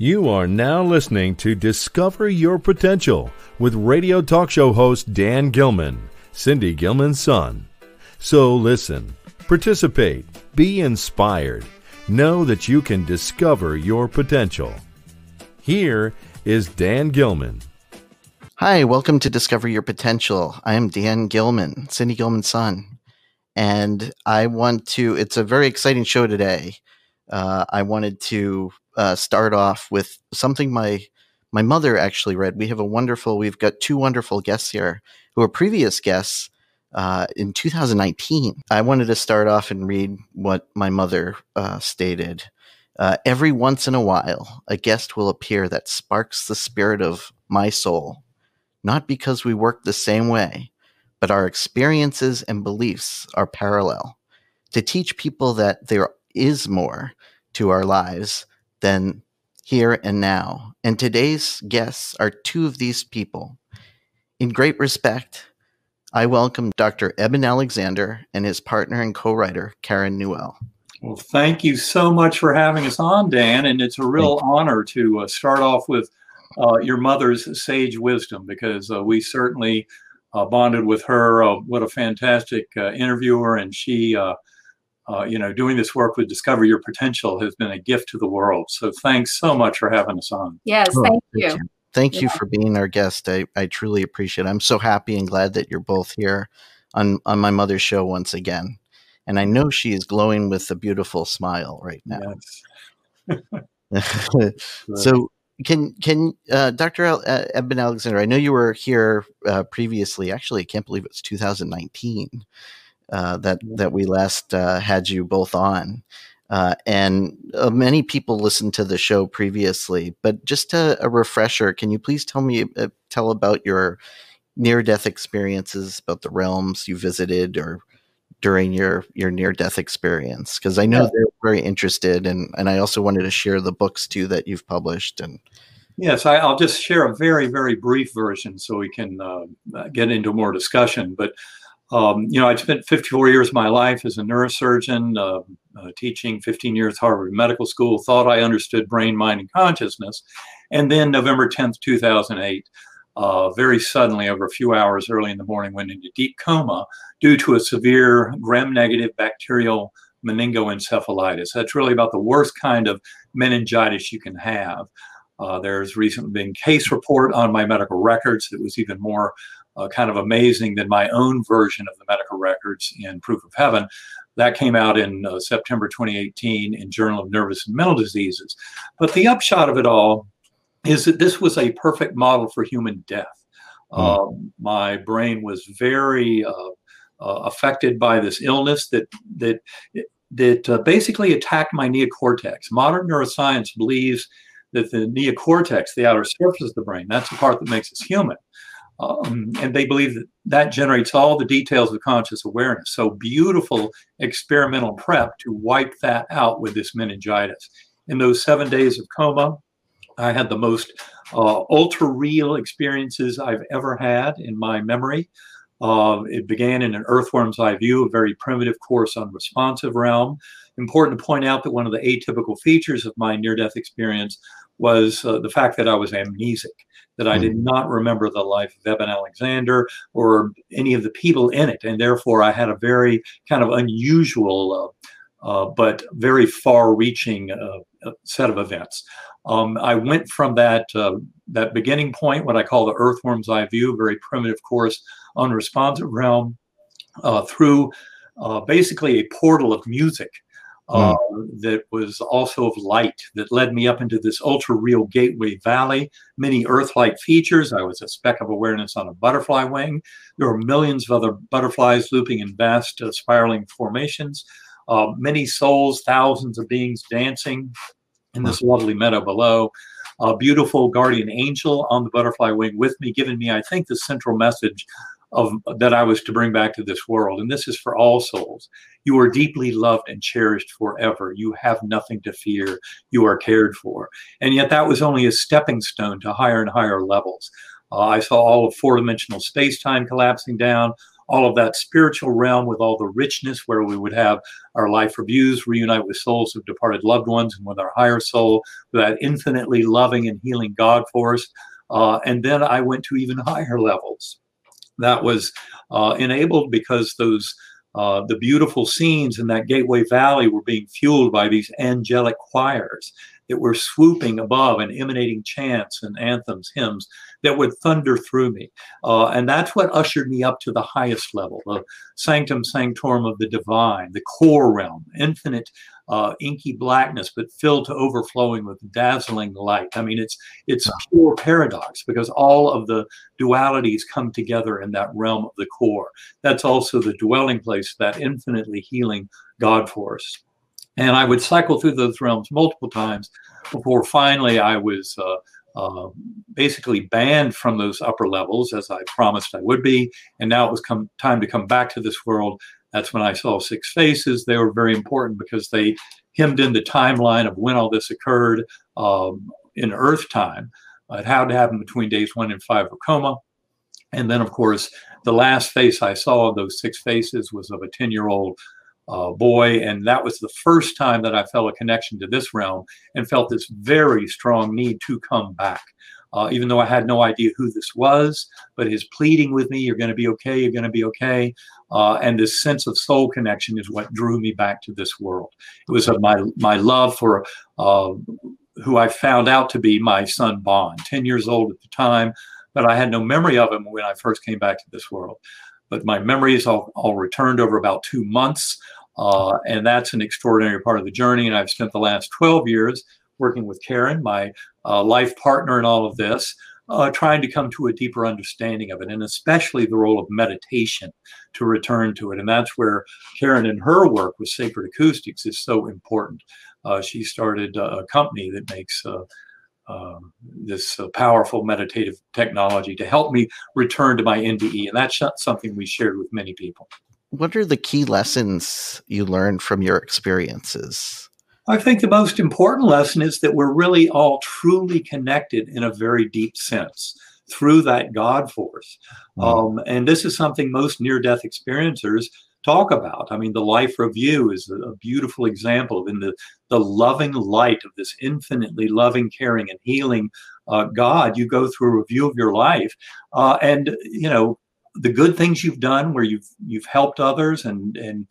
You are now listening to Discover Your Potential with radio talk show host Dan Gilman, Cindy Gilman's son. So listen, participate, be inspired. Know that you can discover your potential. Here is Dan Gilman. Hi, welcome to Discover Your Potential. I am Dan Gilman, Cindy Gilman's son. And I want to, it's a very exciting show today. I wanted to start off with something my mother actually read. We've got two wonderful guests here who are previous guests in 2019. I wanted to start off and read what my mother stated. Every once in a while, a guest will appear that sparks the spirit of my soul, not because we work the same way, but our experiences and beliefs are parallel, to teach people that there is more to our lives than here and now. And today's guests are two of these people. In great respect, I welcome Dr. Eben Alexander and his partner and co-writer, Karen Newell. Well, thank you so much for having us on, Dan. And it's a real honor to start off with your mother's sage wisdom, because we certainly bonded with her. What a fantastic interviewer. And she doing this work with Discover Your Potential has been a gift to the world. So thanks so much for having us on. Yes, thank you. Thank you for being our guest. I truly appreciate it. I'm so happy and glad that you're both here on my mother's show once again. And I know she is glowing with a beautiful smile right now. Yes. So can Dr. Eben Alexander, I know you were here previously. Actually, I can't believe it's 2019. That we last had you both on. And many people listened to the show previously, but just a refresher, can you please tell about your near-death experiences, about the realms you visited or during your near-death experience? Because I know they're very interested, and I also wanted to share the books, too, that you've published. And yes, I'll just share a very, very brief version so we can get into more discussion, but I'd spent 54 years of my life as a neurosurgeon, teaching 15 years at Harvard Medical School, thought I understood brain, mind, and consciousness. And then November 10th, 2008, very suddenly, over a few hours early in the morning, went into deep coma due to a severe gram-negative bacterial meningoencephalitis. That's really about the worst kind of meningitis you can have. There's recently been case report on my medical records that was even more kind of amazing than my own version of the medical records in Proof of Heaven. That came out in September 2018 in Journal of Nervous and Mental Diseases. But the upshot of it all is that this was a perfect model for human death. My brain was very affected by this illness that basically attacked my neocortex. Modern neuroscience believes that the neocortex, the outer surface of the brain, that's the part that makes us human. And they believe that generates all the details of conscious awareness. So beautiful experimental prep to wipe that out with this meningitis. In those 7 days of coma, I had the most ultra-real experiences I've ever had in my memory. It began in an earthworm's eye view, a very primitive, coarse, unresponsive realm. Important to point out that one of the atypical features of my near-death experience was the fact that I was amnesic, that I did not remember the life of Eben Alexander or any of the people in it. And therefore, I had a very kind of unusual but very far-reaching set of events. I went from that beginning point, what I call the earthworm's eye view, very primitive, coarse, unresponsive realm, through basically a portal of music. That was also of light that led me up into this ultra-real gateway valley, many Earth-like features. I was a speck of awareness on a butterfly wing. There were millions of other butterflies looping in vast spiraling formations, many souls, thousands of beings dancing in this lovely meadow below. A beautiful guardian angel on the butterfly wing with me, giving me, I think, the central message that I was to bring back to this world. And this is for all souls. You are deeply loved and cherished forever. You have nothing to fear. You are cared for. And yet that was only a stepping stone to higher and higher levels. I saw all of four-dimensional space-time collapsing down, all of that spiritual realm with all the richness, where we would have our life reviews, reunite with souls of departed loved ones and with our higher soul, with that infinitely loving and healing God for us. And then I went to even higher levels. That was enabled because those the beautiful scenes in that Gateway Valley were being fueled by these angelic choirs that were swooping above and emanating chants and anthems, hymns that would thunder through me. And that's what ushered me up to the highest level, the sanctum sanctorum of the divine, the core realm, infinite inky blackness, but filled to overflowing with dazzling light. I mean, it's pure paradox, because all of the dualities come together in that realm of the core. That's also the dwelling place, that infinitely healing God force. And I would cycle through those realms multiple times before finally I was basically banned from those upper levels, as I promised I would be. And now it was time to come back to this world. That's when I saw Six Faces. They were very important because they hemmed in the timeline of when all this occurred in Earth time. It had to happen between days 1 and 5 of coma. And then, of course, the last face I saw of those Six Faces was of a 10-year-old boy, and that was the first time that I felt a connection to this realm and felt this very strong need to come back. Even though I had no idea who this was, but his pleading with me, you're going to be okay, you're going to be okay. And this sense of soul connection is what drew me back to this world. It was my love for who I found out to be my son, Bond, 10 years old at the time, but I had no memory of him when I first came back to this world. But my memories all returned over about 2 months. And that's an extraordinary part of the journey. And I've spent the last 12 years working with Karen, my life partner in all of this, trying to come to a deeper understanding of it, and especially the role of meditation to return to it. And that's where Karen and her work with Sacred Acoustics is so important. She started a company that makes this powerful meditative technology to help me return to my NDE. And that's something we shared with many people. What are the key lessons you learned from your experiences? I think the most important lesson is that we're really all truly connected in a very deep sense through that God force. Mm-hmm. And this is something most near-death experiencers talk about. I mean, the life review is a beautiful example of in the loving light of this infinitely loving, caring, and healing God. You go through a review of your life, and you know the good things you've done, where you've helped others and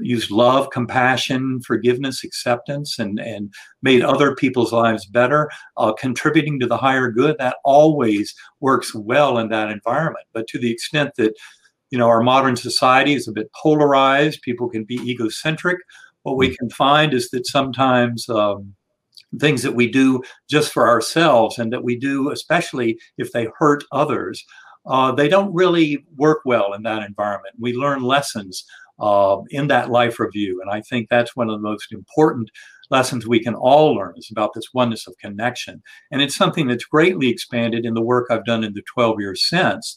used love, compassion, forgiveness, acceptance, and made other people's lives better, contributing to the higher good. That always works well in that environment. But to the extent that our modern society is a bit polarized. People can be egocentric. What we can find is that sometimes things that we do just for ourselves, and that we do especially if they hurt others, they don't really work well in that environment. We learn lessons in that life review. And I think that's one of the most important lessons we can all learn, is about this oneness of connection. And it's something that's greatly expanded in the work I've done in the 12 years since,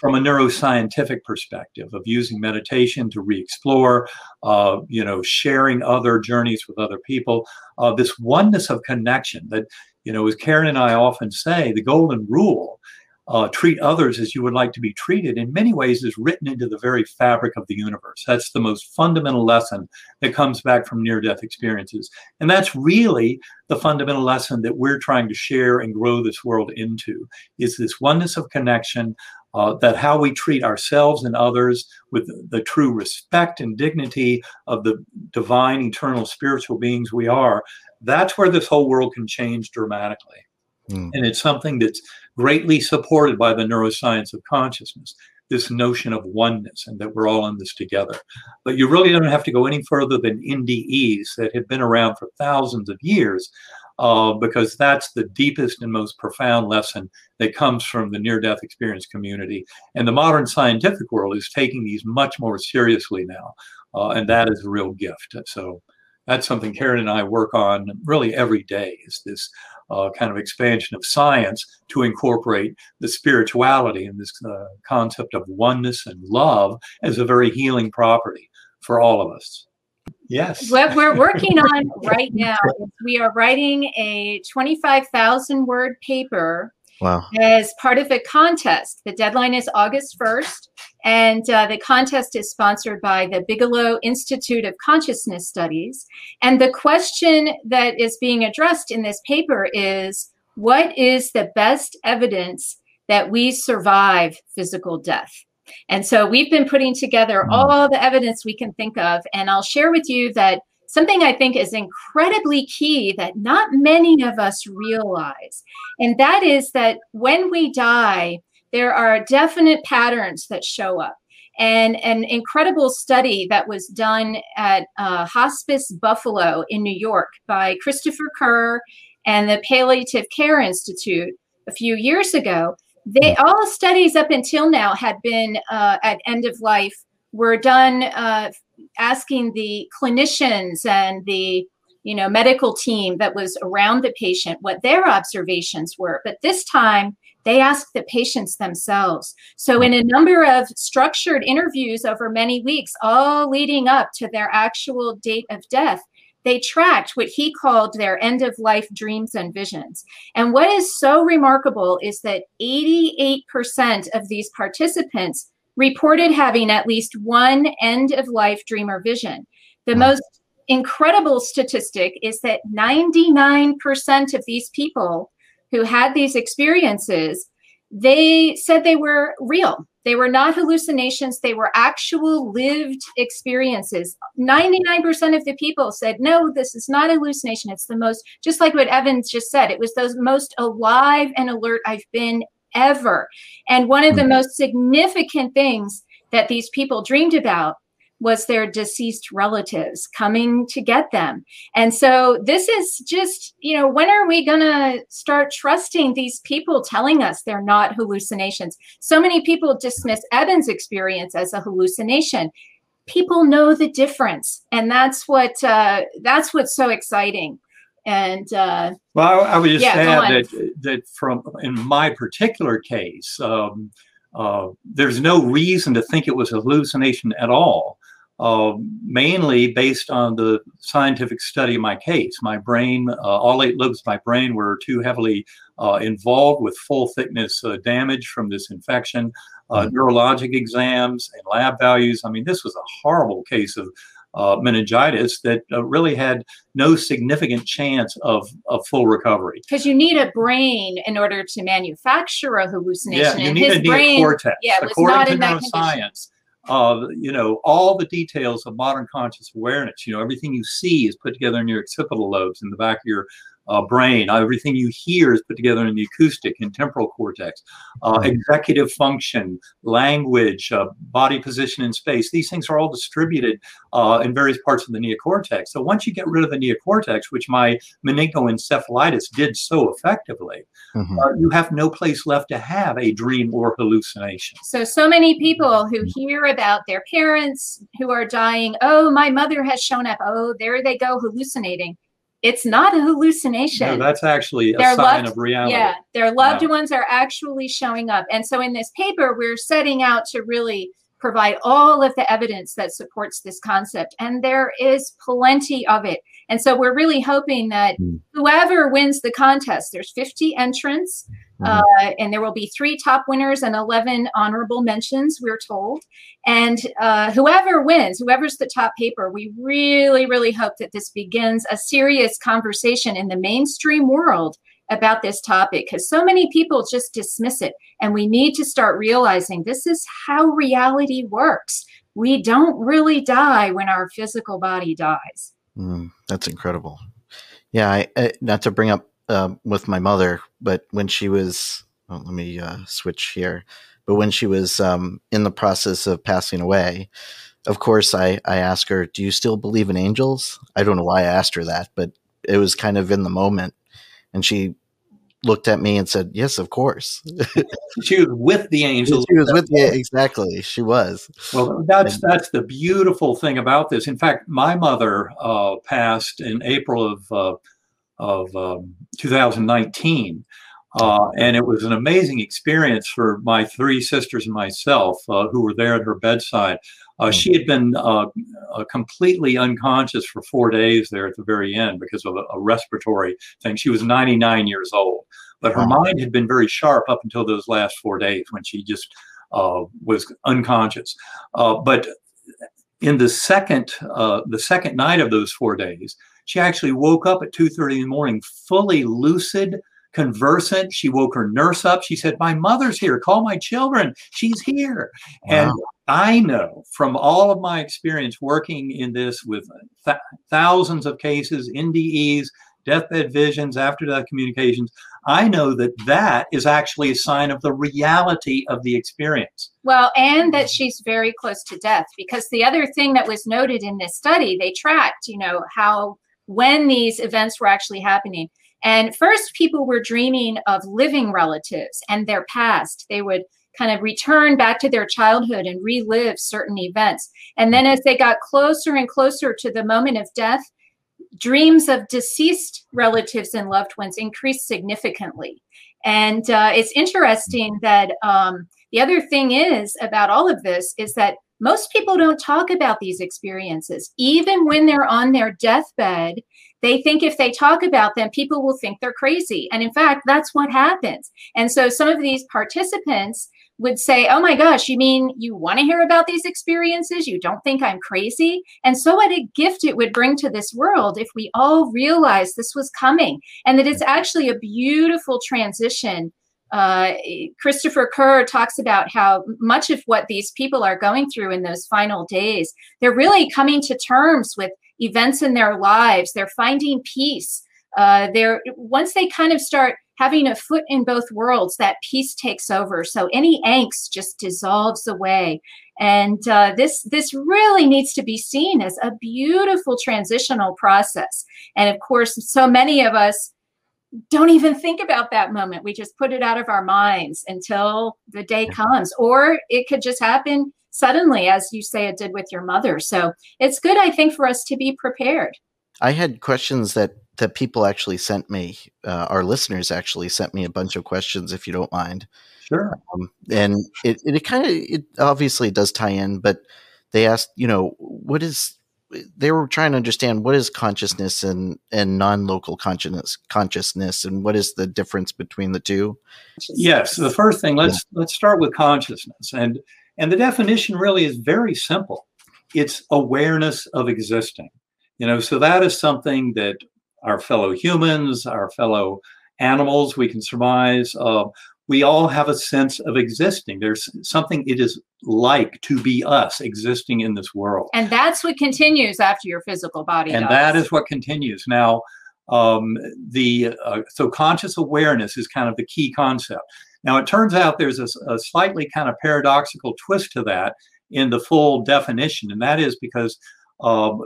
from a neuroscientific perspective of using meditation to re-explore, sharing other journeys with other people, this oneness of connection that, as Karen and I often say, the golden rule, treat others as you would like to be treated, in many ways is written into the very fabric of the universe. That's the most fundamental lesson that comes back from near-death experiences. And that's really the fundamental lesson that we're trying to share and grow this world into, is this oneness of connection, that how we treat ourselves and others with the true respect and dignity of the divine, eternal, spiritual beings we are, that's where this whole world can change dramatically. Mm. And it's something that's greatly supported by the neuroscience of consciousness, this notion of oneness and that we're all in this together. But you really don't have to go any further than NDEs that have been around for thousands of years, because that's the deepest and most profound lesson that comes from the near-death experience community. And the modern scientific world is taking these much more seriously now, and that is a real gift. So that's something Karen and I work on really every day, is this kind of expansion of science to incorporate the spirituality and this concept of oneness and love as a very healing property for all of us. Yes. What we're working on right now is we are writing a 25,000-word paper Wow. As part of a contest. The deadline is August 1st, and the contest is sponsored by the Bigelow Institute of Consciousness Studies. And the question that is being addressed in this paper is, what is the best evidence that we survive physical death? And so we've been putting together all the evidence we can think of. And I'll share with you that something I think is incredibly key that not many of us realize. And that is that when we die, there are definite patterns that show up. And an incredible study that was done at Hospice Buffalo in New York by Christopher Kerr and the Palliative Care Institute a few years ago, all studies up until now had been at end of life were done asking the clinicians and the medical team that was around the patient what their observations were. But this time, they asked the patients themselves. So in a number of structured interviews over many weeks, all leading up to their actual date of death, they tracked what he called their end-of-life dreams and visions. And what is so remarkable is that 88% of these participants reported having at least one end-of-life dream or vision. The most incredible statistic is that 99% of these people who had these experiences, they said they were real. They were not hallucinations. They were actual lived experiences. 99% of the people said, no, this is not a hallucination. It's the most, just like what Evan's just said, it was those most alive and alert I've been ever. And one of the most significant things that these people dreamed about was their deceased relatives coming to get them. And so this is just, when are we going to start trusting these people telling us they're not hallucinations? So many people dismiss Eben's experience as a hallucination. People know the difference. And that's what's so exciting. And well, I would just add that from, in my particular case, there's no reason to think it was a hallucination at all, mainly based on the scientific study of my case. My brain, all eight lobes of my brain were too heavily involved with full thickness damage from this infection, neurologic exams and lab values. I mean, this was a horrible case of meningitis that really had no significant chance of full recovery. Because you need a brain in order to manufacture a hallucination. Yeah, you need a cortex. Yeah, according to neuroscience, all the details of modern conscious awareness, everything you see is put together in your occipital lobes in the back of your brain. Everything you hear is put together in the acoustic and temporal cortex, executive function, language, body position in space. These things are all distributed in various parts of the neocortex. So once you get rid of the neocortex, which my meningoencephalitis did so effectively, you have no place left to have a dream or hallucination. So many people who hear about their parents who are dying, oh, my mother has shown up, oh, there they go hallucinating. It's not a hallucination. No, that's actually a sign of reality. Yeah, their loved ones are actually showing up. And so in this paper, we're setting out to really provide all of the evidence that supports this concept. And there is plenty of it. And so we're really hoping that whoever wins the contest, there's 50 entrants, and there will be 3 top winners and 11 honorable mentions, we're told. And whoever wins, whoever's the top paper, we really, really hope that this begins a serious conversation in the mainstream world about this topic, because so many people just dismiss it. And we need to start realizing this is how reality works. We don't really die when our physical body dies. That's incredible. Yeah. I not to bring up with my mother, but when she was, let me switch here. But when she was in the process of passing away, of course, I asked her, do you still believe in angels? I don't know why I asked her that, but it was kind of in the moment. And she looked at me and said, yes, of course. She was with the angels. She was with the, exactly. She was. Well, that's the beautiful thing about this. In fact, my mother passed in April of 2019. And it was an amazing experience for my 3 sisters and myself who were there at her bedside. She had been completely unconscious for 4 days there at the very end because of a respiratory thing. She was 99 years old. But her mind had been very sharp up until those last 4 days when she just was unconscious. But in the second night of those 4 days, she actually woke up at 2:30 in the morning, fully lucid, conversant. She woke her nurse up. She said, "My mother's here. Call my children. She's here." Wow. And I know from all of my experience working in this with thousands of cases, NDEs, deathbed visions, after-death communications, I know that that is actually a sign of the reality of the experience. Well, and that she's very close to death, because the other thing that was noted in this study, they tracked, you know, how, when these events were actually happening. And first, people were dreaming of living relatives and their past. They would kind of return back to their childhood and relive certain events. And then as they got closer and closer to the moment of death, dreams of deceased relatives and loved ones increased significantly. And it's interesting that the other thing is about all of this is that most people don't talk about these experiences. Even when they're on their deathbed, they think if they talk about them, people will think they're crazy. And in fact, that's what happens. And so some of these participants would say, "Oh my gosh, you mean you want to hear about these experiences? You don't think I'm crazy?" And so what a gift it would bring to this world if we all realized this was coming, and that it's actually a beautiful transition. Christopher Kerr talks about how much of what these people are going through in those final days, they're really coming to terms with events in their lives. They're finding peace. Once they kind of start having a foot in both worlds, that peace takes over. So any angst just dissolves away. And this really needs to be seen as a beautiful transitional process. And of course, so many of us don't even think about that moment. We just put it out of our minds until the day comes, or it could just happen suddenly, as you say it did with your mother. So it's good, I think, for us to be prepared. I had questions that people actually sent me. Our listeners actually sent me a bunch of questions, if you don't mind. Sure. And it obviously does tie in, but they asked, you know, they were trying to understand what is consciousness and non-local consciousness, and what is the difference between the two? Yes. The first thing, let's start with consciousness. And the definition really is very simple. It's awareness of existing, you know, so that is something that our fellow humans, our fellow animals, we can surmise, we all have a sense of existing. There's something it is like to be us existing in this world. And that's what continues after your physical body dies. And that is what continues. Now, so conscious awareness is kind of the key concept. Now, it turns out there's a slightly kind of paradoxical twist to that in the full definition. And that is because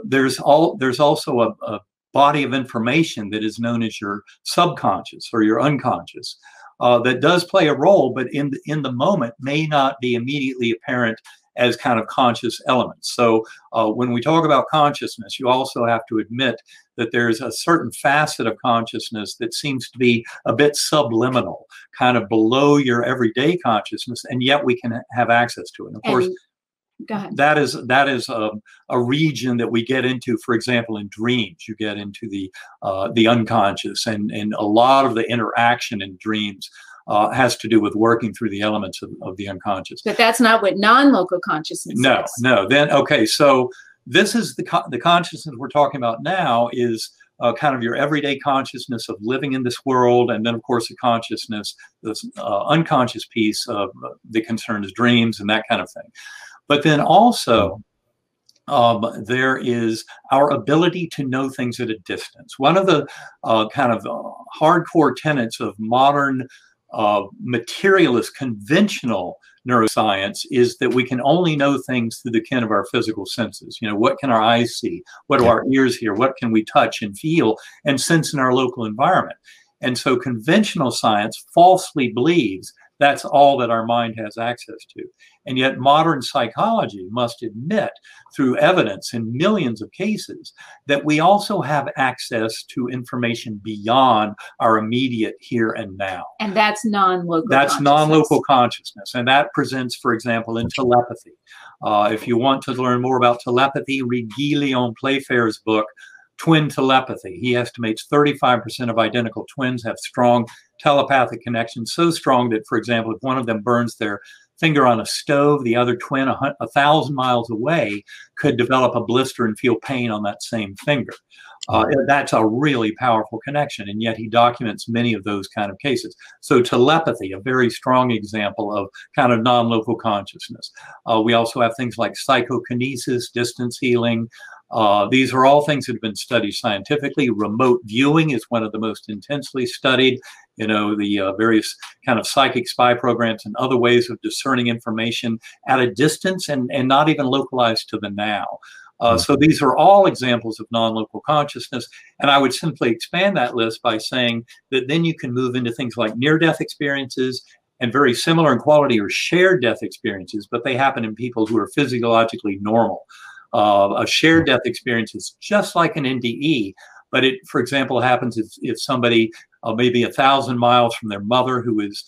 there's also a body of information that is known as your subconscious or your unconscious, that does play a role, but in the moment may not be immediately apparent as kind of conscious elements. So when we talk about consciousness, you also have to admit that there's a certain facet of consciousness that seems to be a bit subliminal, kind of below your everyday consciousness, and yet we can have access to it. And of course, go ahead. That is a region that we get into. For example, in dreams, you get into the unconscious, and a lot of the interaction in dreams has to do with working through the elements of the unconscious. But that's not what non-local consciousness is. No. Then okay, so this is the consciousness we're talking about now is kind of your everyday consciousness of living in this world, and then of course the consciousness, this unconscious piece of that concerns dreams and that kind of thing. But then also, there is our ability to know things at a distance. One of the kind of hardcore tenets of modern materialist conventional neuroscience is that we can only know things through the ken of our physical senses. You know, what can our eyes see? What do our ears hear? What can we touch and feel and sense in our local environment? And so conventional science falsely believes that's all that our mind has access to. And yet modern psychology must admit through evidence in millions of cases that we also have access to information beyond our immediate here and now. And that's non-local consciousness. That's non-local consciousness. And that presents, for example, in telepathy. If you want to learn more about telepathy, read Guy-Leon Playfair's book, twin telepathy. He estimates 35% of identical twins have strong telepathic connections, so strong that, for example, if one of them burns their finger on a stove, the other twin 1,000 miles away could develop a blister and feel pain on that same finger. That's a really powerful connection, and yet he documents many of those kind of cases. So telepathy, a very strong example of kind of non-local consciousness. We also have things like psychokinesis, distance healing. These are all things that have been studied scientifically. Remote viewing is one of the most intensely studied. You know, the various kind of psychic spy programs and other ways of discerning information at a distance and not even localized to the now. So these are all examples of non-local consciousness. And I would simply expand that list by saying that then you can move into things like near-death experiences and very similar in quality or shared death experiences, but they happen in people who are physiologically normal. A shared death experience is just like an NDE, but it, for example, happens if somebody maybe 1,000 miles from their mother who is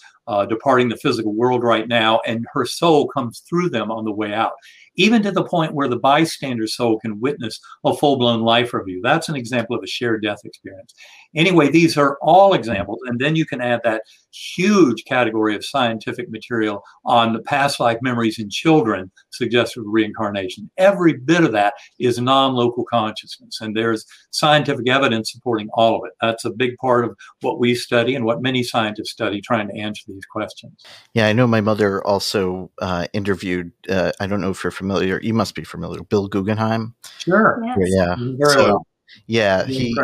departing the physical world right now, and her soul comes through them on the way out, even to the point where the bystander soul can witness a full-blown life review. That's an example of a shared death experience. Anyway, these are all examples, and then you can add that huge category of scientific material on the past life memories in children suggestive of reincarnation. Every bit of that is non-local consciousness, and there's scientific evidence supporting all of it. That's a big part of what we study and what many scientists study, trying to answer these questions. Yeah, I know my mother also interviewed, I don't know if you're familiar, you must be familiar, Bill Guggenheim. Sure. Yes. Yeah. So, yeah. He,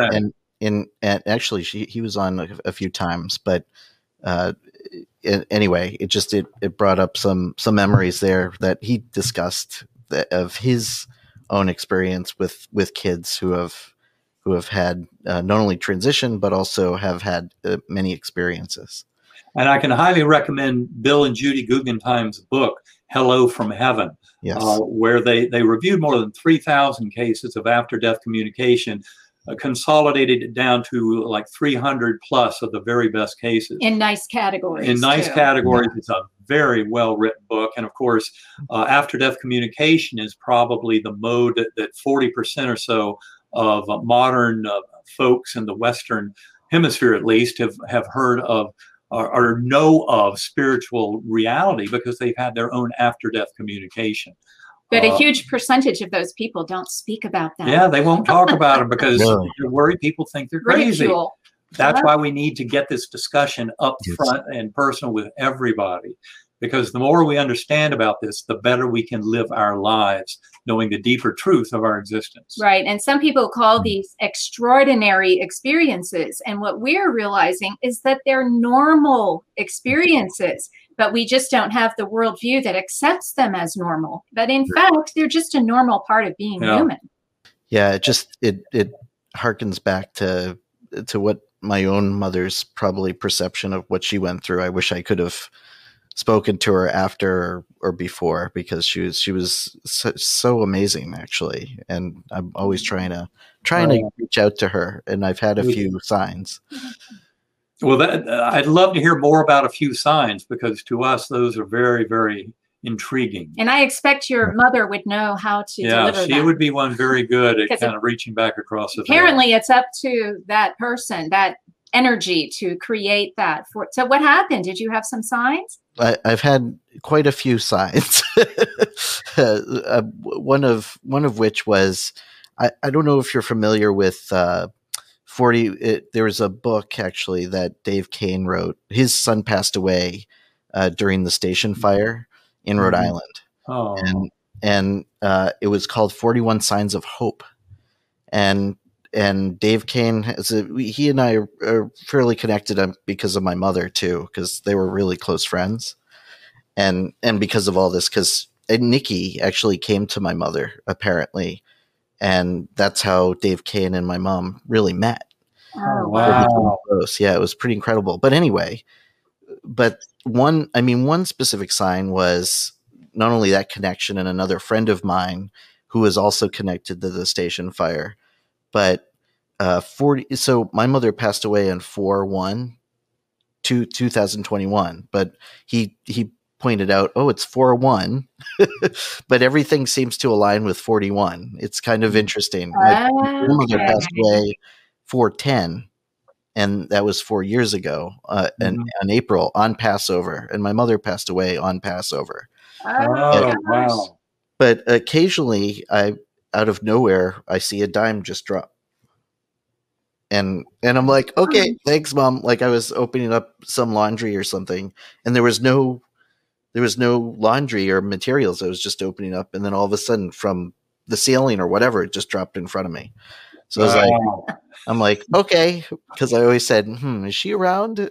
and actually he was on a few times, but anyway, it brought up some memories there that he discussed of his own experience with kids who have had not only transition, but also have had many experiences. And I can highly recommend Bill and Judy Guggenheim's book, Hello from Heaven, yes. Where they reviewed more than 3,000 cases of after-death communication, consolidated it down to like 300 plus of the very best cases. In nice categories. In nice categories. Yeah. It's a very well-written book. And of course, after-death communication is probably the mode that 40% or so of modern folks in the Western Hemisphere, at least, have heard of or know of spiritual reality because they've had their own after-death communication. But a huge percentage of those people don't speak about that. Yeah, they won't talk about it because they're worried people think they're crazy. Ridicule. That's why we need to get this discussion up front and personal with everybody, because the more we understand about this, the better we can live our lives, knowing the deeper truth of our existence. Right. And some people call these extraordinary experiences. And what we're realizing is that they're normal experiences, but we just don't have the worldview that accepts them as normal. But in fact, they're just a normal part of being human. Yeah, it harkens back to what my own mother's probably perception of what she went through. I wish I could have spoken to her after or before, because she was so amazing, actually, and I'm always trying to reach out to her, and I've had a few signs. Well, I'd love to hear more about a few signs, because to us those are very, very intriguing. And I expect your mother would know how to deliver that. Yeah, she would be one very good at kind of reaching back across the. Apparently, it's up to that person, that energy, to create that. So what happened? Did you have some signs? I've had quite a few signs. One of which was, I don't know if you're familiar with there was a book actually that Dave Kane wrote. His son passed away during the station fire in Rhode Island. Oh. And it was called 41 Signs of Hope. And Dave Kane, he and I are fairly connected because of my mother too, because they were really close friends, and because of all this, because Nikki actually came to my mother apparently, and that's how Dave Kane and my mom really met. Oh wow! Yeah, it was pretty incredible. But anyway, one specific sign was not only that connection, and another friend of mine who was also connected to the station fire. But so my mother passed away on 4/1, 2021. But he pointed out, oh, it's 4-1, but everything seems to align with 41. It's kind of interesting. My grandmother passed away 4/10, and that was 4 years ago, and on April, on Passover, and my mother passed away on Passover. Oh, wow. But occasionally, out of nowhere, I see a dime just drop. And I'm like, okay, thanks, Mom. Like, I was opening up some laundry or something, and there was no laundry or materials. I was just opening up, and then all of a sudden, from the ceiling or whatever, it just dropped in front of me. So I was I'm like, okay, because I always said, is she around?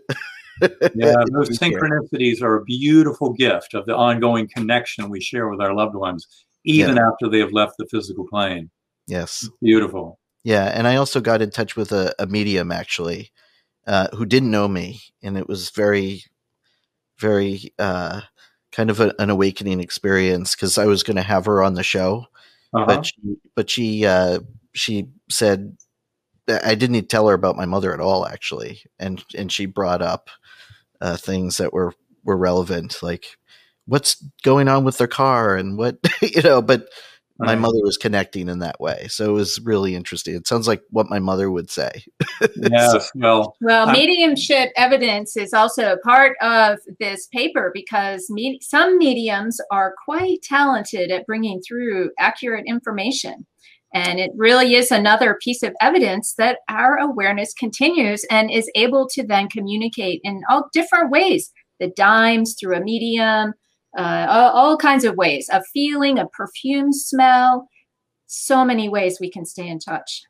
Yeah, those synchronicities are a beautiful gift of the ongoing connection we share with our loved ones, even after they have left the physical plane. Yes. It's beautiful. Yeah, and I also got in touch with a medium, actually, who didn't know me, and it was very, very kind of an awakening experience, because I was going to have her on the show, but she said that I didn't need to tell her about my mother at all, actually, and she brought up things that were relevant, like what's going on with their car and what but. My mother was connecting in that way. So it was really interesting. It sounds like what my mother would say. Yes. Well, mediumship evidence is also part of this paper, because some mediums are quite talented at bringing through accurate information. And it really is another piece of evidence that our awareness continues and is able to then communicate in all different ways. The dimes through a medium, all kinds of ways, a feeling, a perfume smell, so many ways we can stay in touch.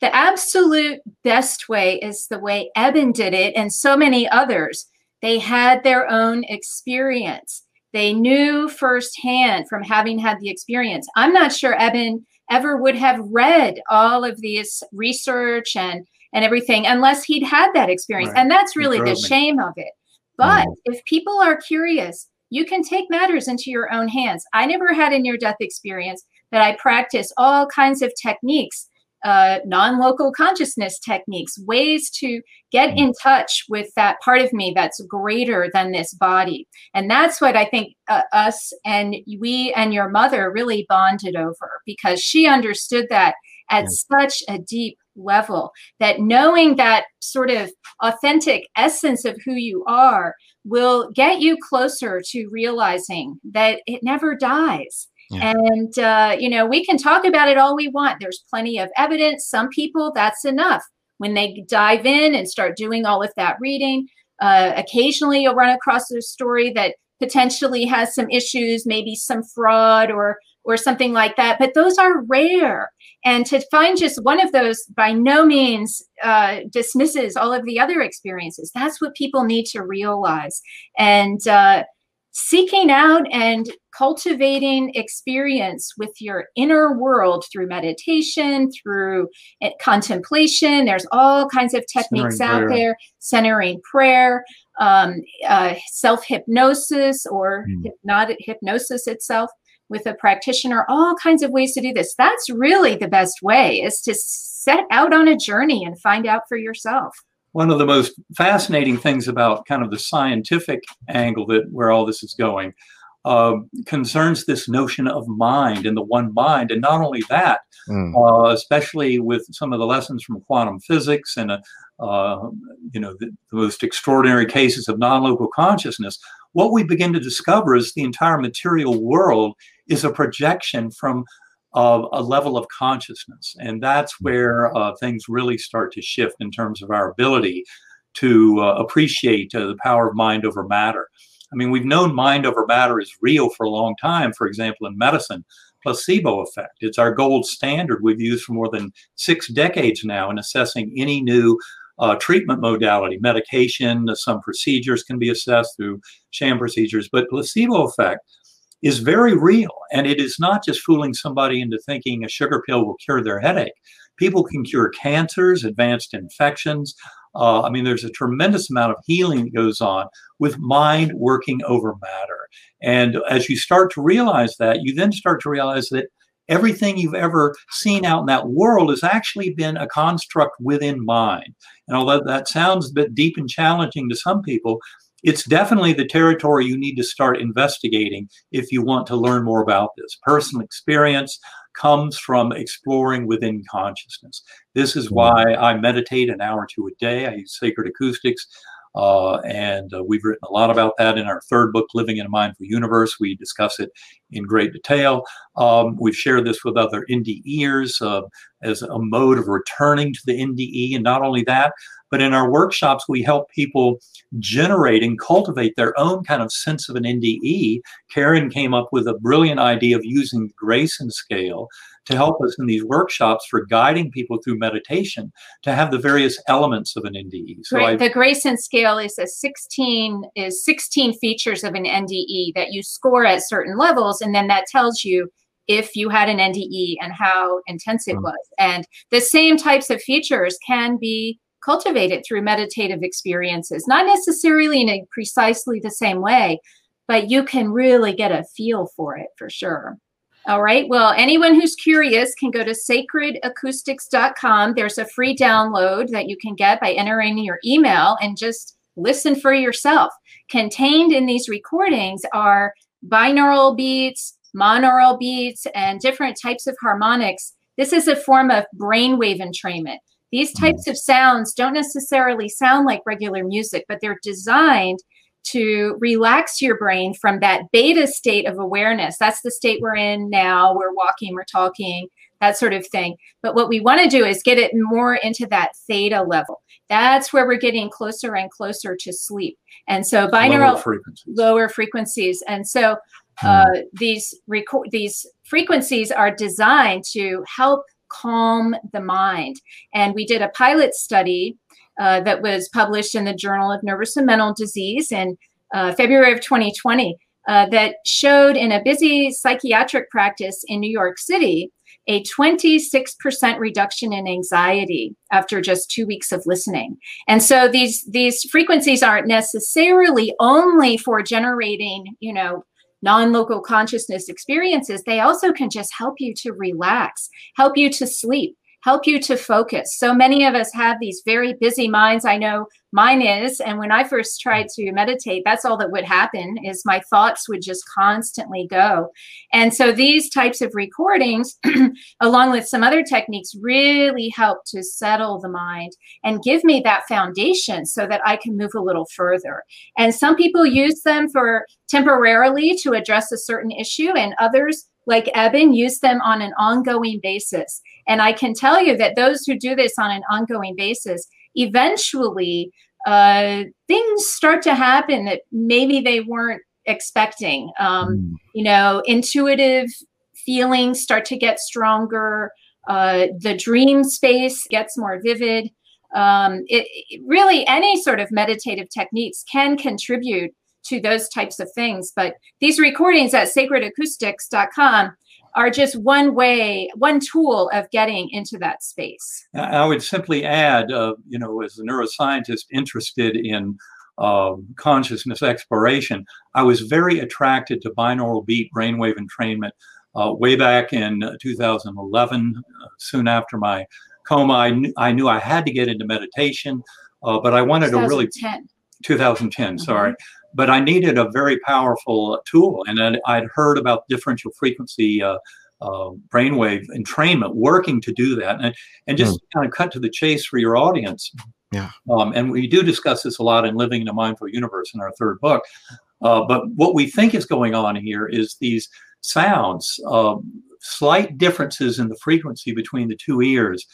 The absolute best way is the way Eben did it, and so many others. They had their own experience. They knew firsthand from having had the experience. I'm not sure Eben ever would have read all of this research and everything unless he'd had that experience. Right. And that's really the shame of it. But if people are curious, you can take matters into your own hands. I never had a near-death experience, but I practice all kinds of techniques, non-local consciousness techniques, ways to get in touch with that part of me that's greater than this body. And that's what I think us and we and your mother really bonded over, because she understood that at such a deep level, that knowing that sort of authentic essence of who you are will get you closer to realizing that it never dies. Yeah. And, we can talk about it all we want. There's plenty of evidence. Some people, that's enough. When they dive in and start doing all of that reading, occasionally you'll run across a story that potentially has some issues, maybe some fraud or something like that. But those are rare. And to find just one of those by no means dismisses all of the other experiences. That's what people need to realize. And seeking out and cultivating experience with your inner world through meditation, through contemplation. There's all kinds of techniques out there, centering prayer, self-hypnosis or hypnosis itself. With a practitioner, all kinds of ways to do this. That's really the best way, is to set out on a journey and find out for yourself. One of the most fascinating things about kind of the scientific angle where all this is going concerns this notion of mind and the one mind. And not only that, especially with some of the lessons from quantum physics and the most extraordinary cases of non-local consciousness, what we begin to discover is the entire material world is a projection from a level of consciousness. And that's where things really start to shift in terms of our ability to appreciate the power of mind over matter. I mean, we've known mind over matter is real for a long time, for example, in medicine. Placebo effect. It's our gold standard we've used for more than 6 decades now in assessing any new treatment modality. Medication, some procedures can be assessed through sham procedures, but placebo effect is very real. And it is not just fooling somebody into thinking a sugar pill will cure their headache. People can cure cancers, advanced infections. There's a tremendous amount of healing that goes on with mind working over matter. And as you start to realize that, you then start to realize that everything you've ever seen out in that world has actually been a construct within mind. And although that sounds a bit deep and challenging to some people, it's definitely the territory you need to start investigating if you want to learn more about this. Personal experience comes from exploring within consciousness. This is why I meditate an hour to a day. I use Sacred Acoustics. And we've written a lot about that in our third book, Living in a Mindful Universe. We discuss it in great detail. We've shared this with other NDEers as a mode of returning to the NDE. And not only that, but in our workshops, we help people generate and cultivate their own kind of sense of an NDE. Karen came up with a brilliant idea of using the Grayson Scale to help us in these workshops for guiding people through meditation to have the various elements of an NDE. So the Grayson Scale is 16 features of an NDE that you score at certain levels, and then that tells you if you had an NDE and how intense it was. And the same types of features can be cultivated through meditative experiences, not necessarily in a precisely the same way, but you can really get a feel for it for sure. All right. Well, anyone who's curious can go to sacredacoustics.com. There's a free download that you can get by entering your email and just listen for yourself. Contained in these recordings are binaural beats, monaural beats, and different types of harmonics. This is a form of brainwave entrainment. These types of sounds don't necessarily sound like regular music, but they're designed to relax your brain from that beta state of awareness. That's the state we're in now. We're walking, we're talking, that sort of thing. But what we want to do is get it more into that theta level. That's where we're getting closer and closer to sleep. And so binaural lower frequencies. And so these frequencies are designed to help calm the mind. And we did a pilot study that was published in the Journal of Nervous and Mental Disease in February of 2020 that showed in a busy psychiatric practice in New York City, a 26% reduction in anxiety after just 2 weeks of listening. And so these frequencies aren't necessarily only for generating, you know, non-local consciousness experiences. They also can just help you to relax, help you to sleep, help you to focus. So many of us have these very busy minds. I know mine is. And when I first tried to meditate, that's all that would happen is my thoughts would just constantly go. And so these types of recordings, along with some other techniques, really help to settle the mind and give me that foundation so that I can move a little further. And some people use them for temporarily to address a certain issue, and others, like Eben, use them on an ongoing basis. And I can tell you that those who do this on an ongoing basis, eventually things start to happen that maybe they weren't expecting. You know, intuitive feelings start to get stronger. The dream space gets more vivid. Really, any sort of meditative techniques can contribute to those types of things. But these recordings at sacredacoustics.com are just one way, one tool of getting into that space. I would simply add, you know, as a neuroscientist interested in consciousness exploration, I was very attracted to binaural beat brainwave entrainment way back in 2011, soon after my coma. I knew I had to get into meditation, but I wanted to really... 2010, sorry. But I needed a very powerful tool. And I'd heard about differential frequency brainwave entrainment working to do that. And just to kind of cut to the chase for your audience. Yeah. And we do discuss this a lot in Living in a Mindful Universe in our third book. But what we think is going on here is these sounds, slight differences in the frequency between the two ears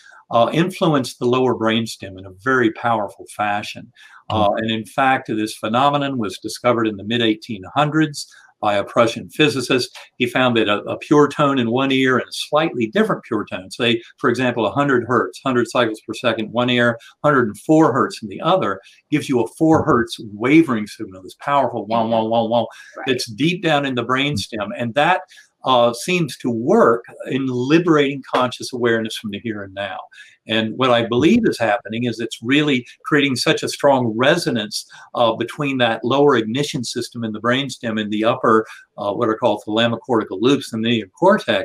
influence the lower brainstem in a very powerful fashion. And in fact, this phenomenon was discovered in the mid-1800s by a Prussian physicist. He found that a pure tone in one ear and a slightly different pure tone, say, for example, 100 hertz, 100 cycles per second, one ear, 104 hertz in the other, gives you a 4 hertz wavering signal, this powerful wah, wah, wah, wah, that's deep down in the brainstem. And that seems to work in liberating conscious awareness from the here and now. And what I believe is happening is it's really creating such a strong resonance between that lower ignition system in the brainstem and the upper, what are called thalamocortical loops in the neocortex,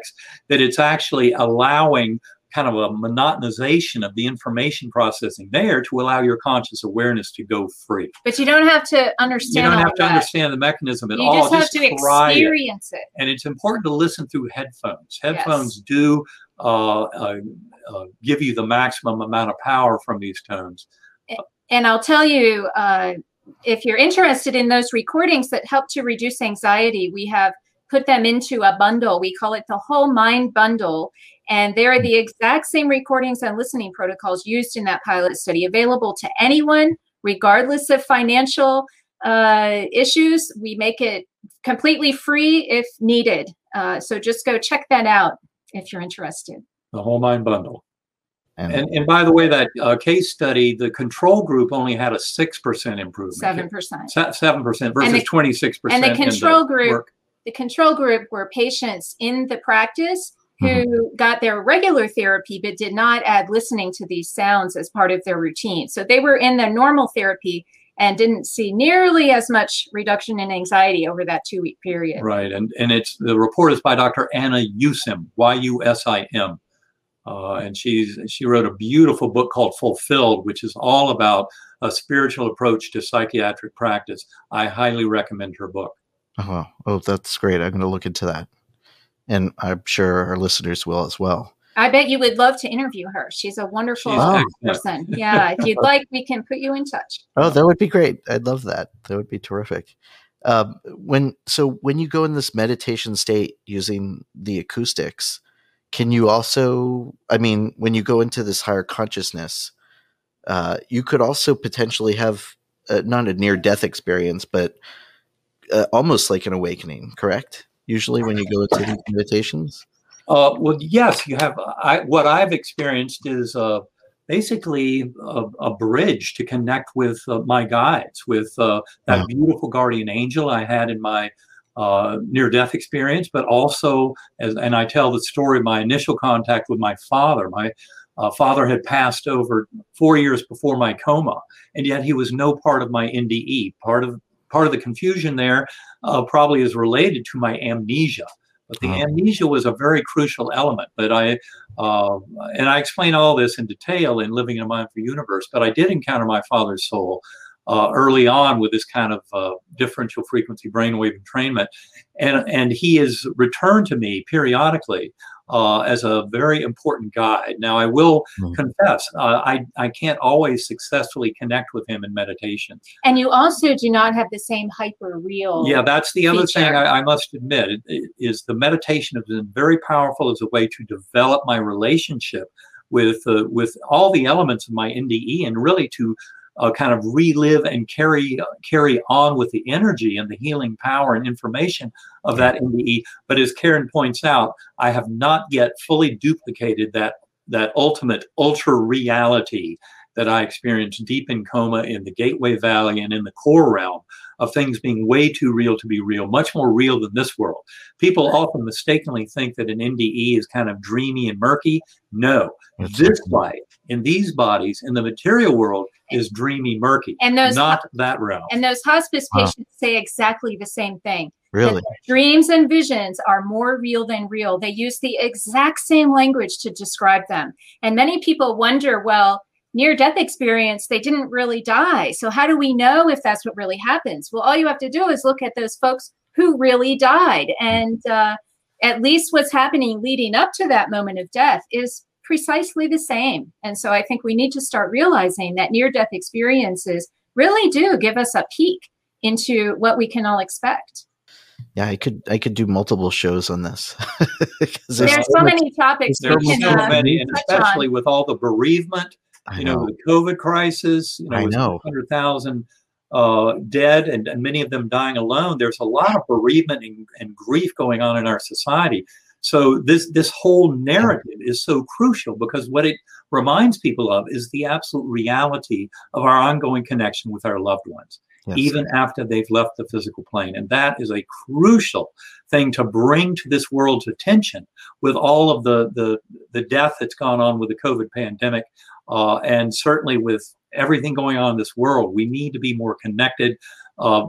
that it's actually allowing kind of a monotonization of the information processing there to allow your conscious awareness to go free. But you don't have to understand. You don't have to understand the mechanism at all. You just have to experience it. And it's important to listen through headphones. Headphones do give you the maximum amount of power from these tones. And I'll tell you, if you're interested in those recordings that help to reduce anxiety, we have put them into a bundle. We call it the Whole Mind Bundle. And there are the exact same recordings and listening protocols used in that pilot study available to anyone, regardless of financial issues. We make it completely free if needed. So just go check that out if you're interested. The Whole Mind Bundle. And by the way, that case study, the control group only had a 6% improvement. 7%. 7% versus 26%. And the control group, were patients in the practice who got their regular therapy but did not add listening to these sounds as part of their routine. So they were in their normal therapy and didn't see nearly as much reduction in anxiety over that 2-week period. Right. And it's the report is by Dr. Anna Yusim, Y-U-S-I-M. And she wrote a beautiful book called Fulfilled, which is all about a spiritual approach to psychiatric practice. I highly recommend her book. Oh, that's great. I'm going to look into that. And I'm sure our listeners will as well. I bet you would love to interview her. She's a wonderful person. Yeah. If you'd like, we can put you in touch. Oh, that would be great. I'd love that. That would be terrific. When you go in this meditation state using the acoustics, can you also, when you go into this higher consciousness, you could also potentially have not a near-death experience, but almost like an awakening, correct? Usually when you go into these meditations? Well, yes, you have. What I've experienced is basically a bridge to connect with my guides, with that beautiful guardian angel I had in my near-death experience, but also, and I tell the story of my initial contact with my father. My father had passed over 4 years before my coma, and yet he was no part of my NDE. Part of the confusion there probably is related to my amnesia, but the amnesia was a very crucial element. But I explain all this in detail in Living in a Mindful Universe, but I did encounter my father's soul early on with this kind of differential frequency brainwave entrainment. And he has returned to me periodically as a very important guide. Now, I will confess, I can't always successfully connect with him in meditation. And you also do not have the same hyper-real feature. Yeah, that's the other thing I must admit, is the meditation has been very powerful as a way to develop my relationship with all the elements of my NDE, and really to kind of relive and carry on with the energy and the healing power and information of that NDE. But as Karen points out, I have not yet fully duplicated that ultimate ultra reality that I experienced deep in coma in the Gateway Valley and in the core realm of things being way too real to be real, much more real than this world. People often mistakenly think that an NDE is kind of dreamy and murky. No, this life in these bodies in the material world is dreamy, murky, and not that realm. And those hospice patients say exactly the same thing. Really? Dreams and visions are more real than real. They use the exact same language to describe them. And many people wonder, well, near-death experience, they didn't really die. So how do we know if that's what really happens? Well, all you have to do is look at those folks who really died. And at least what's happening leading up to that moment of death is precisely the same. And so I think we need to start realizing that near-death experiences really do give us a peek into what we can all expect. Yeah, I could do multiple shows on this. There's so many topics. There's so many, and especially with all the bereavement, you know, the COVID crisis, 100,000 dead and many of them dying alone. There's a lot of bereavement and grief going on in our society. So this whole narrative is so crucial, because what it reminds people of is the absolute reality of our ongoing connection with our loved ones, even after they've left the physical plane. And that is a crucial thing to bring to this world's attention with all of the death that's gone on with the COVID pandemic. And certainly with everything going on in this world. We need to be more connected,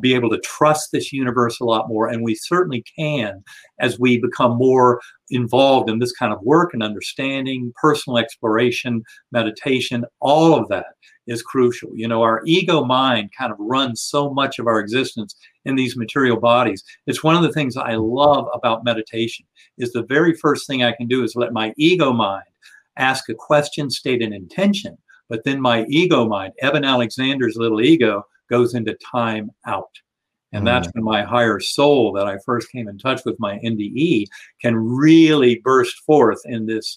be able to trust this universe a lot more. And we certainly can as we become more involved in this kind of work and understanding, personal exploration, meditation, all of that is crucial. You know, our ego mind kind of runs so much of our existence in these material bodies. It's one of the things I love about meditation is the very first thing I can do is let my ego mind ask a question, state an intention. But then my ego mind, Eben Alexander's little ego, goes into time out. And that's when my higher soul that I first came in touch with, my NDE, can really burst forth in this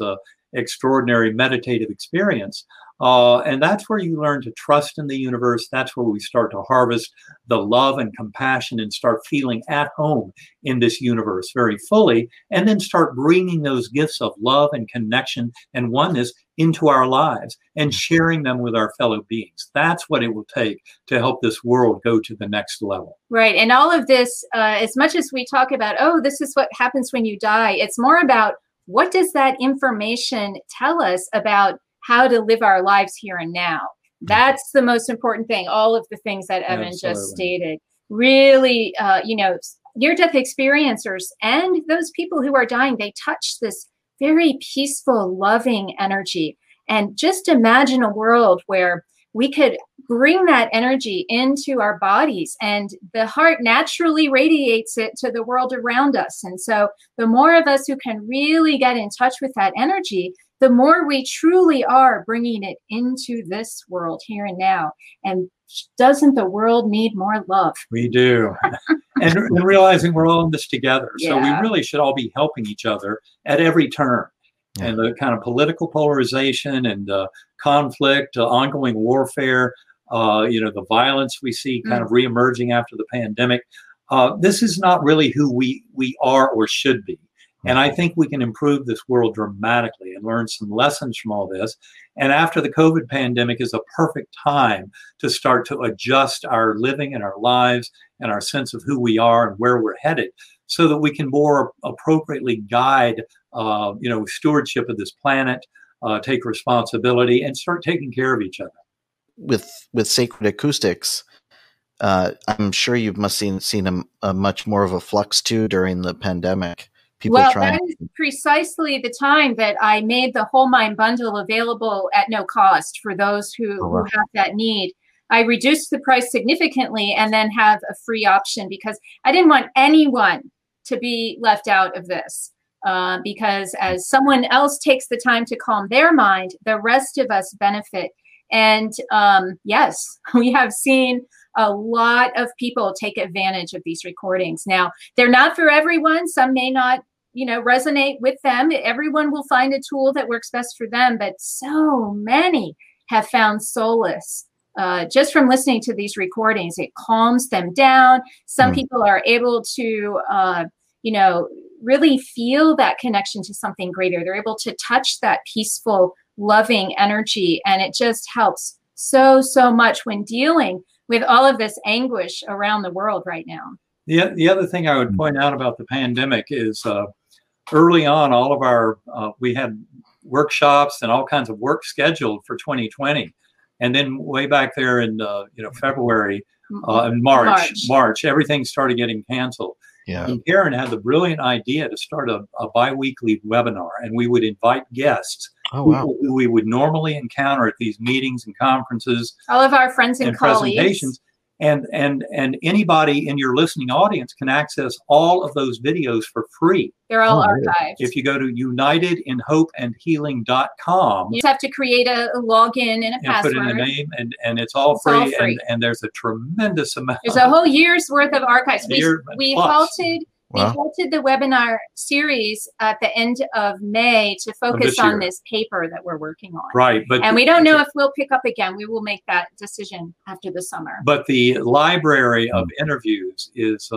extraordinary meditative experience. And that's where you learn to trust in the universe. That's where we start to harvest the love and compassion and start feeling at home in this universe very fully, and then start bringing those gifts of love and connection and oneness into our lives and sharing them with our fellow beings. That's what it will take to help this world go to the next level. Right. And all of this, as much as we talk about, oh, this is what happens when you die, it's more about what does that information tell us about how to live our lives here and now. That's the most important thing. All of the things that Eben just stated, really, you know, near-death experiencers and those people who are dying, they touch this very peaceful, loving energy. And just imagine a world where we could bring that energy into our bodies and the heart naturally radiates it to the world around us. And so the more of us who can really get in touch with that energy, the more we truly are bringing it into this world here and now. And doesn't the world need more love? We do. and realizing we're all in this together. Yeah. So we really should all be helping each other at every turn. Yeah. And the kind of political polarization and conflict, ongoing warfare, you know, the violence we see kind of reemerging after the pandemic. This is not really who we are or should be. And I think we can improve this world dramatically and learn some lessons from all this. And after the COVID pandemic is a perfect time to start to adjust our living and our lives and our sense of who we are and where we're headed so that we can more appropriately guide, you know, stewardship of this planet, take responsibility and start taking care of each other. With Sacred Acoustics, I'm sure you must have seen a much more of a flux too during the pandemic. Well, that is precisely the time that I made the Whole Mind Bundle available at no cost for those who have that need. I reduced the price significantly and then have a free option because I didn't want anyone to be left out of this. Because as someone else takes the time to calm their mind, the rest of us benefit. And yes, we have seen a lot of people take advantage of these recordings. Now, they're not for everyone. Some may not, you know, resonate with them. Everyone will find a tool that works best for them. But so many have found solace just from listening to these recordings. It calms them down. Some people are able to, you know, really feel that connection to something greater. They're able to touch that peaceful, loving energy. And it just helps so much when dealing with all of this anguish around the world right now. The other thing I would point out about the pandemic is early on, all of our, we had workshops and all kinds of work scheduled for 2020. And then way back there in, you know, February and March, everything started getting canceled. Yeah. And Karen had the brilliant idea to start a bi-weekly webinar, and we would invite guests who we would normally encounter at these meetings and conferences. All of our friends and colleagues. Presentations. And anybody in your listening audience can access all of those videos for free. They're all archived. If you go to unitedinhopeandhealing.com. You just have to create a login and a password. Put in a name, and it's all free. All free. And there's a tremendous amount. There's a whole year's worth of archives. We halted the webinar series at the end of May to focus on this paper that we're working on. Right. And we don't know if we'll pick up again. We will make that decision after the summer. But the library of interviews is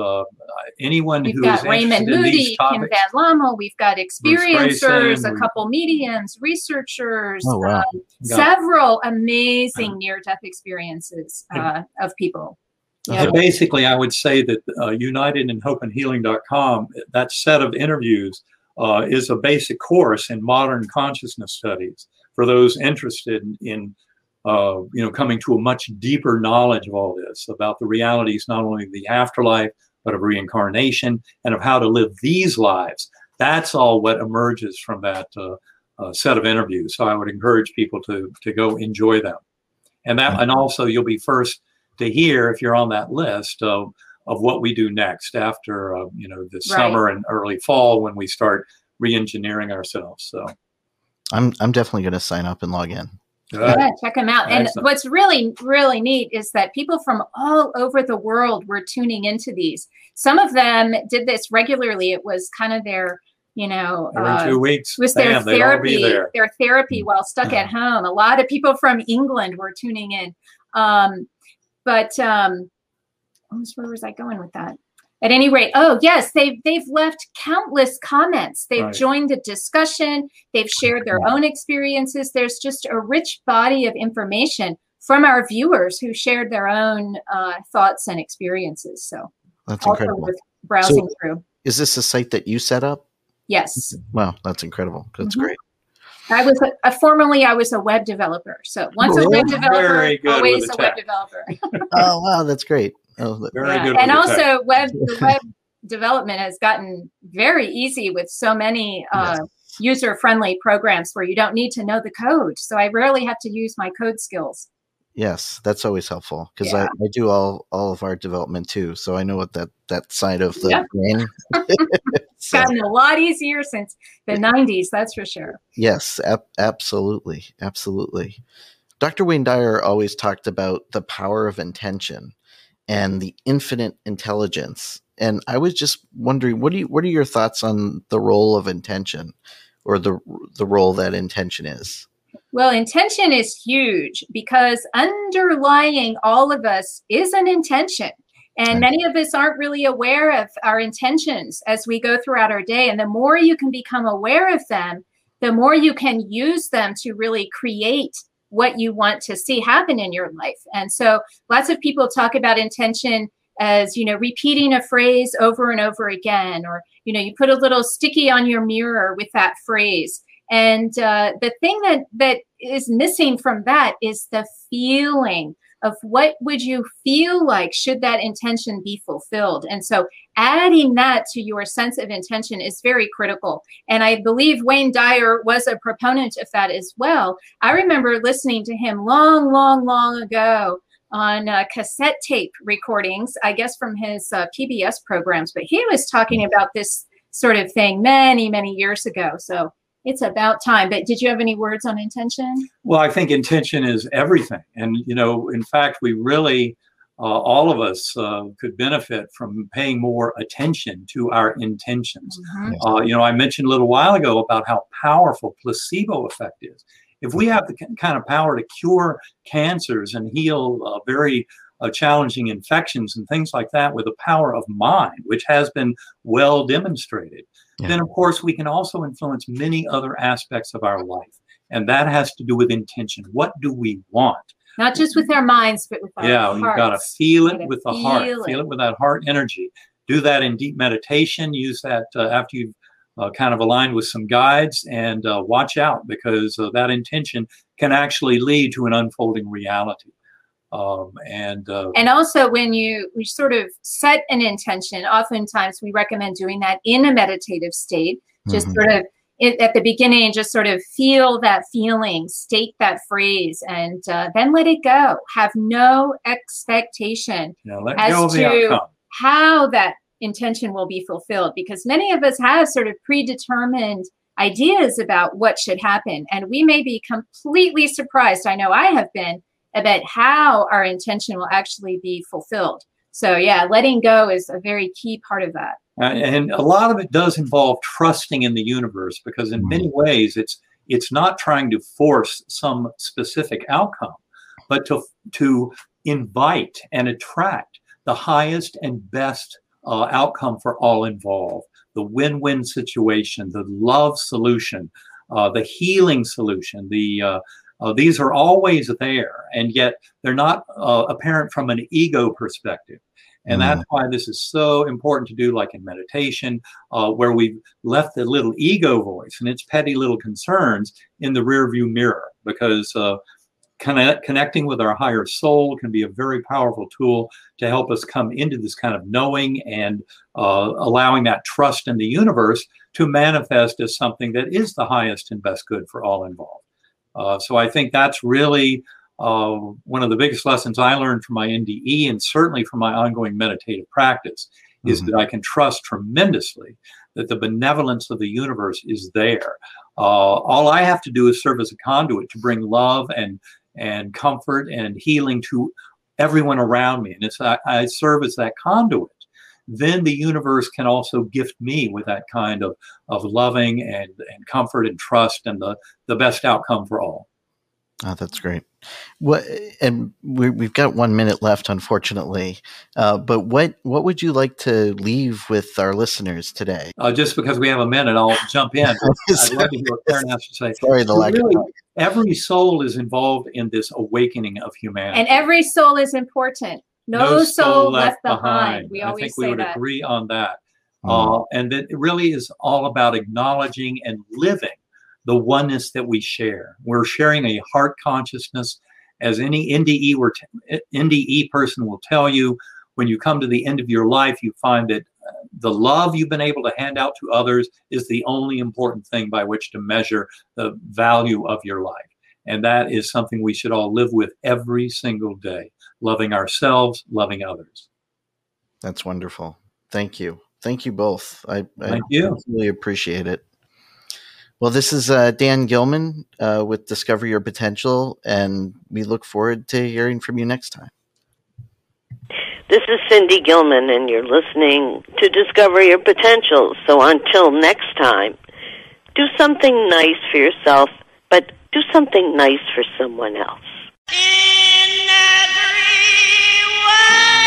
anyone who is interested in these topics. We've got Raymond Moody, Kim Van Lommel. We've got experiencers, a couple mediums, researchers, several amazing near-death experiences of people. So basically, I would say that unitedinhopeandhealing.com, that set of interviews is a basic course in modern consciousness studies for those interested in coming to a much deeper knowledge of all this, about the realities not only of the afterlife, but of reincarnation and of how to live these lives. That's all what emerges from that set of interviews. So I would encourage people to go enjoy them. And also you'll be first to hear, if you're on that list, of what we do next after this summer and early fall, when we start re-engineering ourselves. So I'm definitely going to sign up and log in. Yeah, check them out. Excellent. And what's really, really neat is that people from all over the world were tuning into these. Some of them did this regularly. It was kind of their, every 2 weeks was their therapy while stuck at home. A lot of people from England were tuning in. Where was I going with that? At any rate, oh yes, they've left countless comments. They've joined the discussion. They've shared their own experiences. There's just a rich body of information from our viewers who shared their own thoughts and experiences. So that's incredible. Worth browsing through. Is this a site that you set up? Yes. Wow, that's incredible. That's great. Formerly I was a web developer. So once a web developer, always a web developer. Oh wow, that's great. Oh, very good. And also web development has gotten very easy with so many user-friendly programs where you don't need to know the code. So I rarely have to use my code skills. Yes, that's always helpful because I do all of our development too. So I know what that side of the brain. It's gotten a lot easier since the 90s, that's for sure. Yes, absolutely. Absolutely. Dr. Wayne Dyer always talked about the power of intention and the infinite intelligence. And I was just wondering, what are your thoughts on the role of intention, or the role that intention is? Well, intention is huge, because underlying all of us is an intention. And many of us aren't really aware of our intentions as we go throughout our day. And the more you can become aware of them, the more you can use them to really create what you want to see happen in your life. And so lots of people talk about intention as, repeating a phrase over and over again, or, you put a little sticky on your mirror with that phrase. And the thing that is missing from that is the feeling of what would you feel like should that intention be fulfilled. And so adding that to your sense of intention is very critical. And I believe Wayne Dyer was a proponent of that as well. I remember listening to him long, long, long ago on cassette tape recordings, I guess from his PBS programs, but he was talking about this sort of thing many, many years ago. So it's about time. But did you have any words on intention? Well, I think intention is everything. And, in fact, we really, all of us could benefit from paying more attention to our intentions. Mm-hmm. I mentioned a little while ago about how powerful placebo effect is. If we have the kind of power to cure cancers and heal very challenging infections and things like that with the power of mind, which has been well demonstrated, then, of course, we can also influence many other aspects of our life. And that has to do with intention. What do we want? Not just with our minds, but with our hearts. Yeah, you've got to feel it with the heart. Feel it with that heart energy. Do that in deep meditation. Use that after you've kind of aligned with some guides. And watch out, because that intention can actually lead to an unfolding reality. And also when we sort of set an intention, oftentimes we recommend doing that in a meditative state, just sort of at the beginning, just sort of feel that feeling, state that phrase, and then let it go. Have no expectation as to how that intention will be fulfilled, because many of us have sort of predetermined ideas about what should happen. And we may be completely surprised. I know I have been, about how our intention will actually be fulfilled. So yeah, letting go is a very key part of that. And a lot of it does involve trusting in the universe, because in many ways it's not trying to force some specific outcome, but to invite and attract the highest and best outcome for all involved, the win-win situation, the love solution, the healing solution, these are always there, and yet they're not apparent from an ego perspective. And that's why this is so important to do, like in meditation, where we've left the little ego voice and its petty little concerns in the rearview mirror, because Connecting with our higher soul can be a very powerful tool to help us come into this kind of knowing and allowing that trust in the universe to manifest as something that is the highest and best good for all involved. So I think that's really one of the biggest lessons I learned from my NDE and certainly from my ongoing meditative practice is that I can trust tremendously that the benevolence of the universe is there. All I have to do is serve as a conduit to bring love and comfort and healing to everyone around me. And it's I serve as that conduit. Then the universe can also gift me with that kind of loving and comfort and trust and the best outcome for all. Oh, that's great. What, and we've got 1 minute left, unfortunately. But what would you like to leave with our listeners today? Just because we have a minute, I'll jump in. I'd love to hear what Karen has to say. Sorry, the lack of time. Every soul is involved in this awakening of humanity, and every soul is important. No soul left behind. We always say that. I think we would agree on that. And that it really is all about acknowledging and living the oneness that we share. We're sharing a heart consciousness. As any NDE person will tell you, when you come to the end of your life, you find that the love you've been able to hand out to others is the only important thing by which to measure the value of your life. And that is something we should all live with every single day, loving ourselves, loving others. That's wonderful. Thank you. Thank you both. I really appreciate it. Well, this is Dan Gilman with Discover Your Potential, and we look forward to hearing from you next time. This is Cindy Gilman, and you're listening to Discover Your Potential. So until next time, do something nice for yourself, but do something nice for someone else. In every way.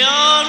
The